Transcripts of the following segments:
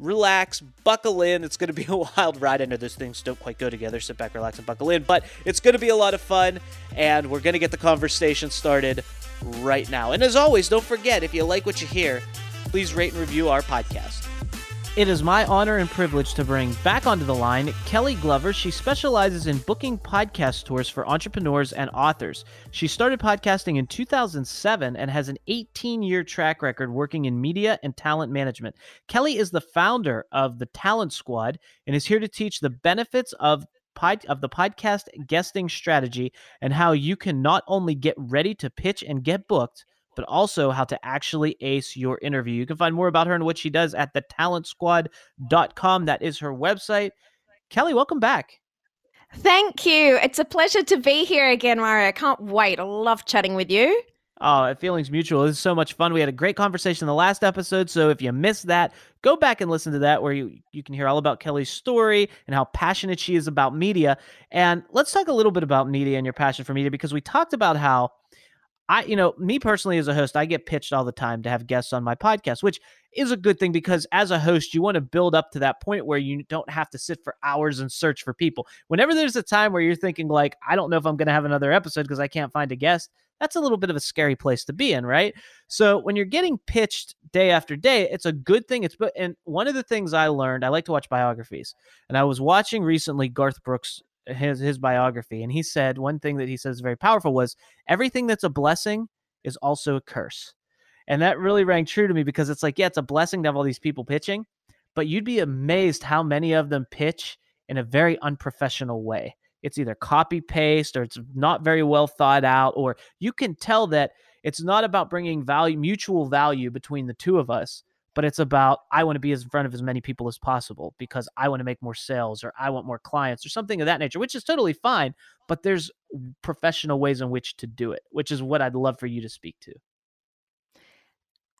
relax, buckle in. It's going to be a wild ride. I know those things don't quite go together. Sit back, relax, and buckle in, but it's going to be a lot of fun, and we're going to get the conversation started right now. And as always, don't forget, if you like what you hear, please rate and review our podcast. It is my honor and privilege to bring back onto the line Kelly Glover. She specializes in booking podcast tours for entrepreneurs and authors. She started podcasting in 2007 and has an 18-year track record working in media and talent management. Kelly is the founder of the Talent Squad and is here to teach the benefits of the podcast guesting strategy and how you can not only get ready to pitch and get booked, but also how to actually ace your interview. You can find more about her and what she does at thetalentsquad.com. That is her website. Kelly, welcome back. Thank you. It's a pleasure to be here again, Mario. I can't wait. I love chatting with you. Oh, feelings mutual. This is so much fun. We had a great conversation in the last episode, so if you missed that, go back and listen to that where you can hear all about Kelly's story and how passionate she is about media. And let's talk a little bit about media and your passion for media, because we talked about how me personally as a host, I get pitched all the time to have guests on my podcast, which is a good thing because as a host, you want to build up to that point where you don't have to sit for hours and search for people. Whenever there's a time where you're thinking like, I don't know if I'm going to have another episode because I can't find a guest, that's a little bit of a scary place to be in, right? So when you're getting pitched day after day, it's a good thing. And one of the things I learned, I like to watch biographies, and I was watching recently Garth Brooks, his biography, and he said one thing that he says is very powerful was everything that's a blessing is also a curse. And that really rang true to me because it's like, yeah, it's a blessing to have all these people pitching, but you'd be amazed how many of them pitch in a very unprofessional way. It's either copy paste or it's not very well thought out, or you can tell that it's not about bringing value, mutual value between the two of us, but it's about, I want to be in front of as many people as possible because I want to make more sales, or I want more clients, or something of that nature, which is totally fine, but there's professional ways in which to do it, which is what I'd love for you to speak to.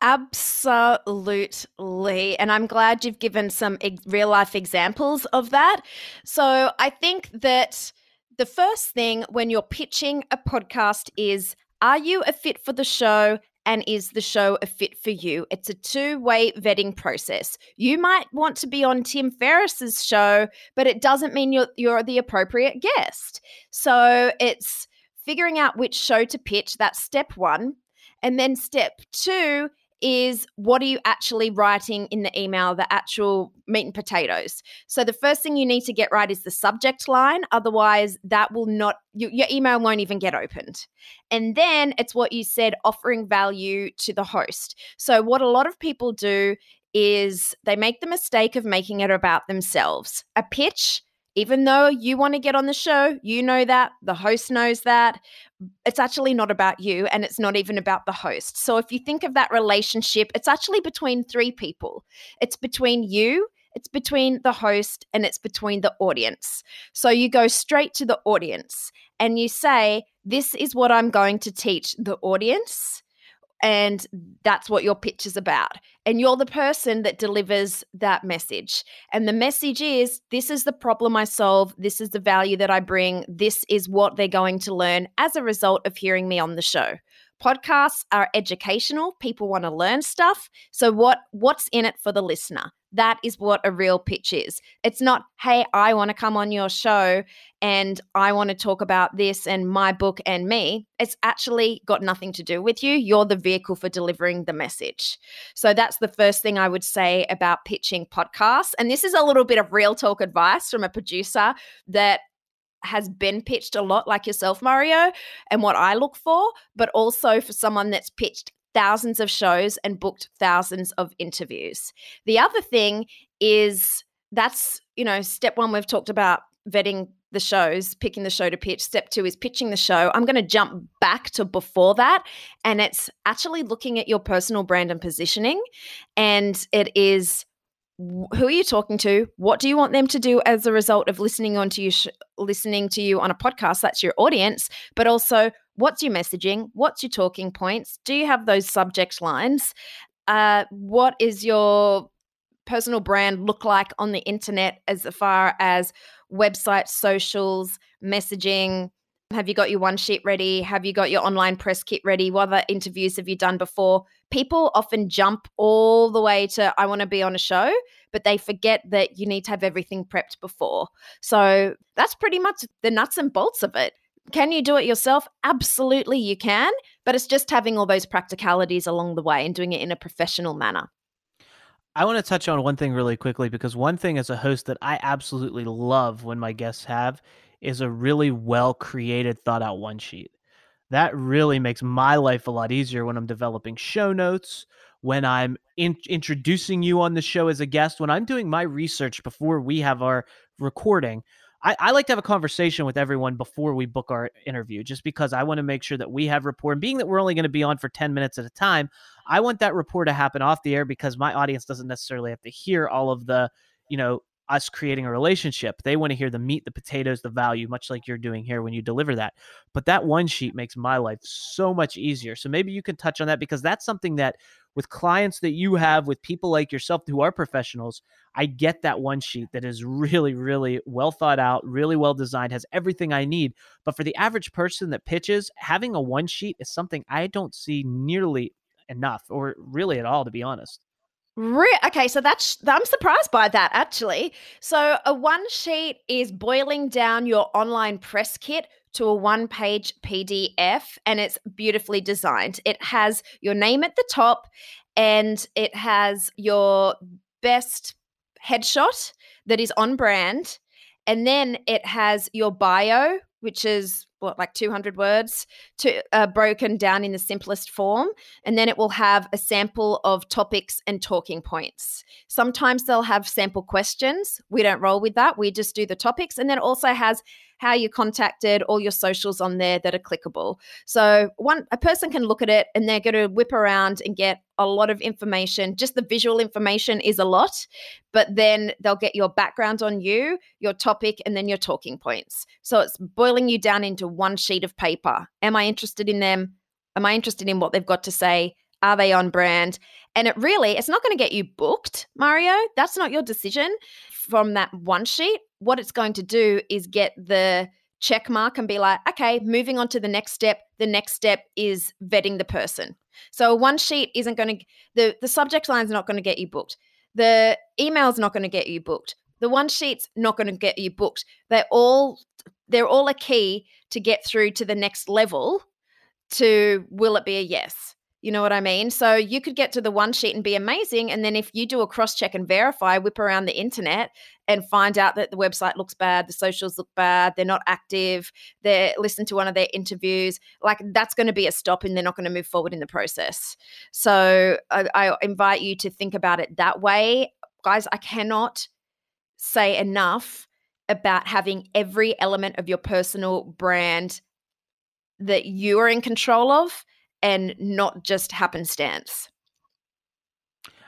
Absolutely. And I'm glad you've given some real life examples of that. So I think that the first thing when you're pitching a podcast is, are you a fit for the show? And is the show a fit for you? It's a two-way vetting process. You might want to be on Tim Ferriss's show, but it doesn't mean you're the appropriate guest. So it's figuring out which show to pitch. That's step one. And then step two is, what are you actually writing in the email, the actual meat and potatoes? So the first thing you need to get right is the subject line. Otherwise, that will not, your email won't even get opened. And then it's what you said, offering value to the host. So what a lot of people do is they make the mistake of making it about themselves. A pitch, even though you want to get on the show, you know that, the host knows that, it's actually not about you, and it's not even about the host. So if you think of that relationship, it's actually between three people. It's between you, it's between the host, and it's between the audience. So you go straight to the audience and you say, this is what I'm going to teach the audience, and that's what your pitch is about. And you're the person that delivers that message. And the message is, this is the problem I solve. This is the value that I bring. This is what they're going to learn as a result of hearing me on the show. Podcasts are educational. People want to learn stuff. So what's in it for the listener? That is what a real pitch is. It's not, hey, I want to come on your show and I want to talk about this and my book and me. It's actually got nothing to do with you. You're the vehicle for delivering the message. So that's the first thing I would say about pitching podcasts. And this is a little bit of real talk advice from a producer that has been pitched a lot, like yourself, Mario, and what I look for, but also for someone that's pitched thousands of shows and booked thousands of interviews. The other thing is that's, you know, step one, we've talked about vetting the shows, picking the show to pitch. Step two is pitching the show. I'm going to jump back to before that, and it's actually looking at your personal brand and positioning, and it is who are you talking to? What do you want them to do as a result of listening to you on a podcast? That's your audience, but also what's your messaging? What's your talking points? Do you have those subject lines? What is your personal brand look like on the internet as far as websites, socials, messaging? Have you got your one sheet ready? Have you got your online press kit ready? What other interviews have you done before? People often jump all the way to, I want to be on a show, but they forget that you need to have everything prepped before. So that's pretty much the nuts and bolts of it. Can you do it yourself? Absolutely you can, but it's just having all those practicalities along the way and doing it in a professional manner. I want to touch on one thing really quickly, because one thing as a host that I absolutely love when my guests have is a really well-created, thought-out one sheet. That really makes my life a lot easier when I'm developing show notes, when I'm introducing you on the show as a guest, when I'm doing my research before we have our recording. I like to have a conversation with everyone before we book our interview, just because I want to make sure that we have rapport. And being that we're only going to be on for 10 minutes at a time, I want that rapport to happen off the air, because my audience doesn't necessarily have to hear all of the, you know, us creating a relationship. They want to hear the meat, the potatoes, the value, much like you're doing here when you deliver that. But that one sheet makes my life so much easier. So maybe you can touch on that, because that's something that with clients that you have, with people like yourself who are professionals, I get that one sheet that is really, really well thought out, really well designed, has everything I need. But for the average person that pitches, having a one sheet is something I don't see nearly enough, or really at all, to be honest. Okay, so that's, I'm surprised by that, actually. So a one sheet is boiling down your online press kit to a one-page PDF, and it's beautifully designed. It has your name at the top, and it has your best headshot that is on brand, and then it has your bio, which is like 200 words broken down in the simplest form. And then it will have a sample of topics and talking points. Sometimes they'll have sample questions. We don't roll with that. We just do the topics. And then it also has how you contacted, all your socials on there that are clickable. So a person can look at it and they're going to whip around and get a lot of information. Just the visual information is a lot, but then they'll get your background on you, your topic, and then your talking points. So it's boiling you down into one sheet of paper. Am I interested in them? Am I interested in what they've got to say? Are they on brand? And it really, it's not going to get you booked, Mario. That's not your decision from that one sheet. What it's going to do is get the check mark and be like, okay, moving on to the next step. The next step is vetting the person. So one sheet isn't going to, the subject line's not going to get you booked. The email's not going to get you booked. The one sheet's not going to get you booked. They're all a key to get through to the next level to, will it be a yes? You know what I mean? So you could get to the one sheet and be amazing. And then if you do a cross-check and verify, whip around the internet and find out that the website looks bad, the socials look bad, they're not active, they listen to one of their interviews, like that's going to be a stop and they're not going to move forward in the process. So I invite you to think about it that way. Guys, I cannot say enough about having every element of your personal brand that you are in control of, and not just happenstance.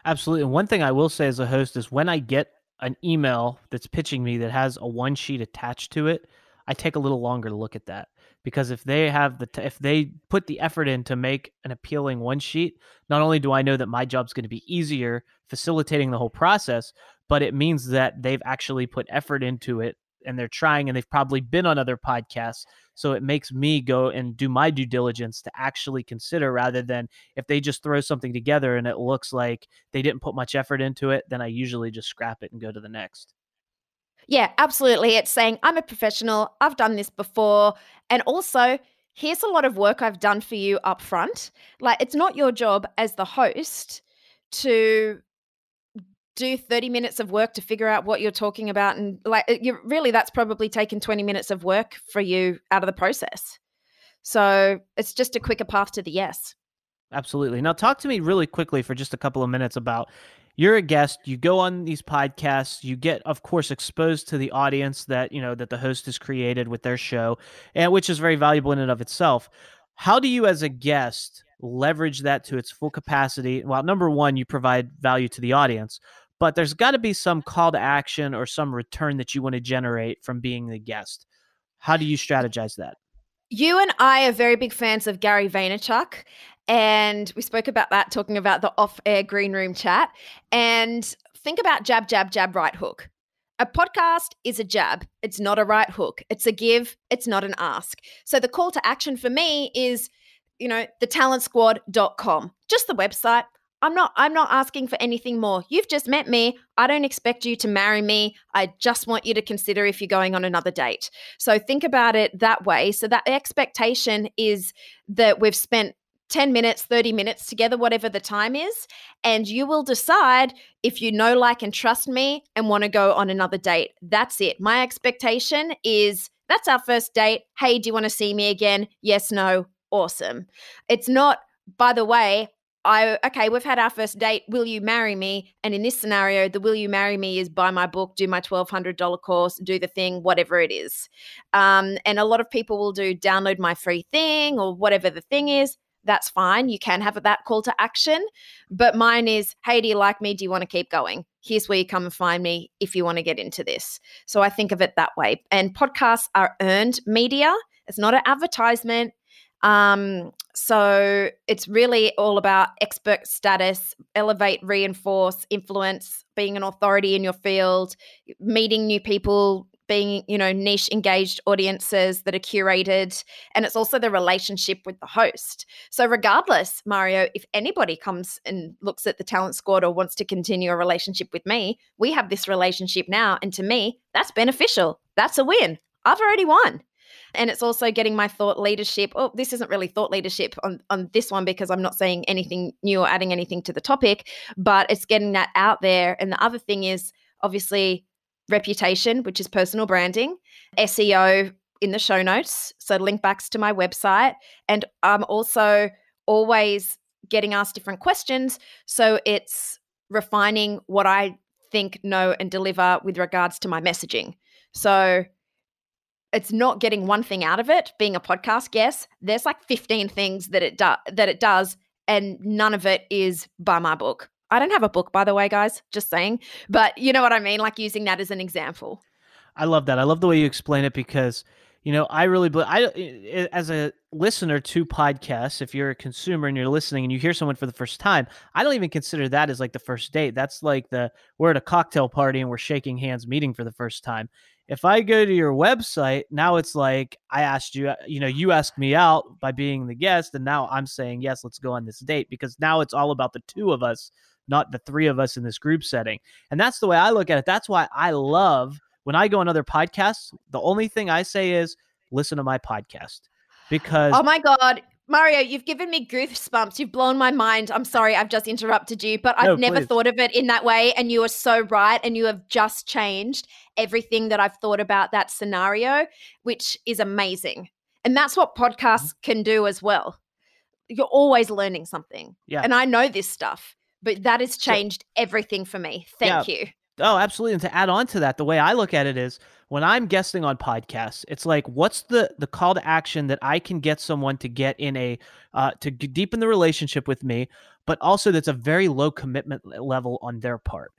Absolutely. And one thing I will say as a host is when I get an email that's pitching me that has a one sheet attached to it, I take a little longer to look at that, because if they have if they put the effort in to make an appealing one sheet, not only do I know that my job's going to be easier facilitating the whole process, but it means that they've actually put effort into it and they're trying, and they've probably been on other podcasts. So it makes me go and do my due diligence to actually consider, rather than if they just throw something together and it looks like they didn't put much effort into it, then I usually just scrap it and go to the next. Yeah, absolutely. It's saying I'm a professional. I've done this before. And also here's a lot of work I've done for you up front. Like, it's not your job as the host to do 30 minutes of work to figure out what you're talking about. And like, you really, that's probably taken 20 minutes of work for you out of the process. So it's just a quicker path to the yes. Absolutely. Now talk to me really quickly for just a couple of minutes about, you're a guest, you go on these podcasts, you get, of course, exposed to the audience that, you know, that the host has created with their show, and which is very valuable in and of itself. How do you as a guest leverage that to its full capacity? Well, number one, you provide value to the audience, but there's got to be some call to action or some return that you want to generate from being the guest. How do you strategize that? You and I are very big fans of Gary Vaynerchuk, and we spoke about that, talking about the off-air green room chat. And think about jab, jab, jab, right hook. A podcast is a jab. It's not a right hook. It's a give. It's not an ask. So the call to action for me is, you know, thetalentsquad.com, just the website. I'm not asking for anything more. You've just met me. I don't expect you to marry me. I just want you to consider if you're going on another date. So think about it that way. So that expectation is that we've spent 10 minutes, 30 minutes together, whatever the time is, and you will decide if you know, like, and trust me and want to go on another date. That's it. My expectation is that's our first date. Hey, do you want to see me again? Yes, no, awesome. It's not, by the way, okay, we've had our first date. Will you marry me? And in this scenario, the will you marry me is buy my book, do my $1,200 course, do the thing, whatever it is. And a lot of people will do download my free thing or whatever the thing is. That's fine. You can have that call to action. But mine is, hey, do you like me? Do you want to keep going? Here's where you come and find me if you want to get into this. So I think of it that way. And podcasts are earned media. It's not an advertisement. So it's really all about expert status, elevate, reinforce, influence, being an authority in your field, meeting new people, being, you know, niche engaged audiences that are curated. And it's also the relationship with the host. So regardless, Mario, if anybody comes and looks at the Talent Squad or wants to continue a relationship with me, we have this relationship now. And to me, that's beneficial. That's a win. I've already won. And it's also getting my thought leadership. Oh, this isn't really thought leadership on this one because I'm not saying anything new or adding anything to the topic, but it's getting that out there. And the other thing is obviously reputation, which is personal branding, SEO in the show notes, so link backs to my website. And I'm also always getting asked different questions. So it's refining what I think, know, and deliver with regards to my messaging. So it's not getting one thing out of it. Being a podcast guest, there's like 15 things that it does, and none of it is buy my book. I don't have a book, by the way, guys, just saying. But you know what I mean? Like using that as an example. I love that. I love the way you explain it because, you know, I really believe, as a listener to podcasts, if you're a consumer and you're listening and you hear someone for the first time, I don't even consider that as like the first date. That's like we're at a cocktail party and we're shaking hands, meeting for the first time. If I go to your website, now it's like I asked you, you know, you asked me out by being the guest, and now I'm saying, yes, let's go on this date, because now it's all about the two of us, not the three of us in this group setting. And that's the way I look at it. That's why I love when I go on other podcasts, the only thing I say is listen to my podcast, because oh my God, Mario, you've given me goosebumps. You've blown my mind. I'm sorry I've just interrupted you, but I've never thought of it in that way. And you are so right. And you have just changed everything that I've thought about that scenario, which is amazing. And that's what podcasts can do as well. You're always learning something. Yeah. And I know this stuff, but that has changed everything for me. Thank you. Oh, absolutely. And to add on to that, the way I look at it is when I'm guesting on podcasts, it's like, what's the call to action that I can get someone to get in to deepen the relationship with me, but also that's a very low commitment level on their part.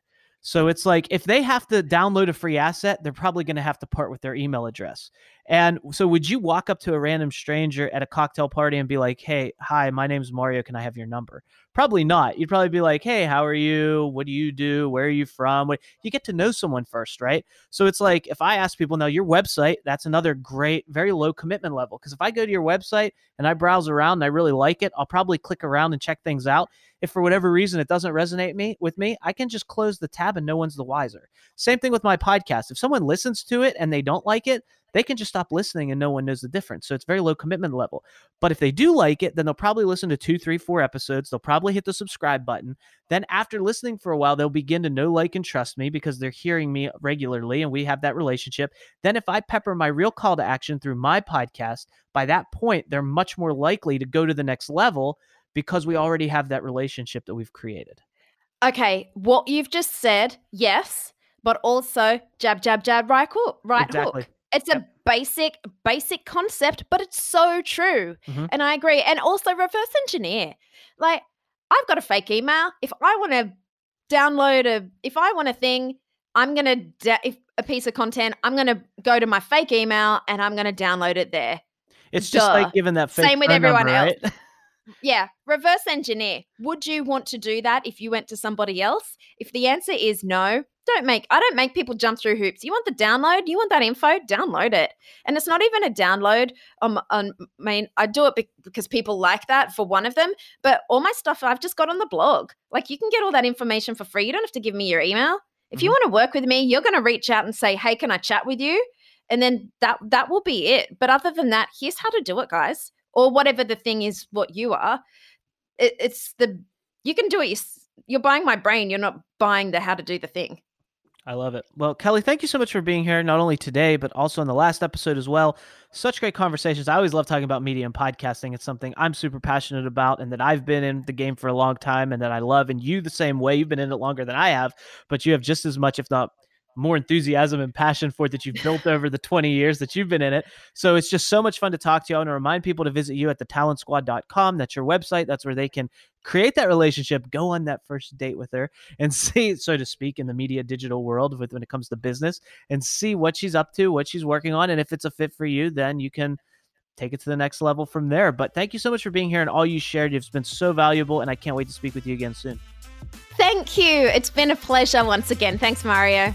So it's like, if they have to download a free asset, they're probably going to have to part with their email address. And so would you walk up to a random stranger at a cocktail party and be like, hey, hi, my name's Mario. Can I have your number? Probably not. You'd probably be like, hey, how are you? What do you do? Where are you from? You get to know someone first, right? So it's like, if I ask people, now your website, that's another great, very low commitment level. Because if I go to your website and I browse around and I really like it, I'll probably click around and check things out. If for whatever reason it doesn't resonate with me, I can just close the tab and no one's the wiser. Same thing with my podcast. If someone listens to it and they don't like it, they can just stop listening and no one knows the difference. So it's very low commitment level. But if they do like it, then they'll probably listen to 2, 3, 4 episodes. They'll probably hit the subscribe button. Then after listening for a while, they'll begin to know, like, and trust me because they're hearing me regularly and we have that relationship. Then if I pepper my real call to action through my podcast, by that point, they're much more likely to go to the next level because we already have that relationship that we've created. Okay, what you've just said, yes, but also jab, jab, jab, right hook, right exactly. hook. It's yep. a basic concept, but it's so true. Mm-hmm. And I agree. And also reverse engineer. Like, I've got a fake email. If I want to if I want a thing, I'm going to, if a piece of content, I'm going to go to my fake email and I'm going to download it there. It's just like giving that fake same with everyone else. Right? Yeah. Reverse engineer. Would you want to do that if you went to somebody else? If the answer is no, I don't make people jump through hoops. You want the download? You want that info? Download it. And it's not even a download. I mean, I do it because people like that for one of them, but all my stuff I've just got on the blog. Like, you can get all that information for free. You don't have to give me your email. If you want to work with me, you're going to reach out and say, hey, can I chat with you? And then that will be it. But other than that, here's how to do it, guys. Or whatever the thing is, what you are, you can do it. You're buying my brain. You're not buying the how to do the thing. I love it. Well, Kelly, thank you so much for being here, not only today, but also in the last episode as well. Such great conversations. I always love talking about media and podcasting. It's something I'm super passionate about and that I've been in the game for a long time and that I love. And you the same way. You've been in it longer than I have, but you have just as much, if not more, enthusiasm and passion for it that you've built over the 20 years that you've been in it. So it's just so much fun to talk to you. I want to remind people to visit you at thetalentsquad.com. That's your website. That's where they can create that relationship, go on that first date with her and see, so to speak, in the media digital world when it comes to business, and see what she's up to, what she's working on. And if it's a fit for you, then you can take it to the next level from there. But thank you so much for being here and all you shared. It's been so valuable and I can't wait to speak with you again soon. Thank you. It's been a pleasure once again. Thanks, Mario.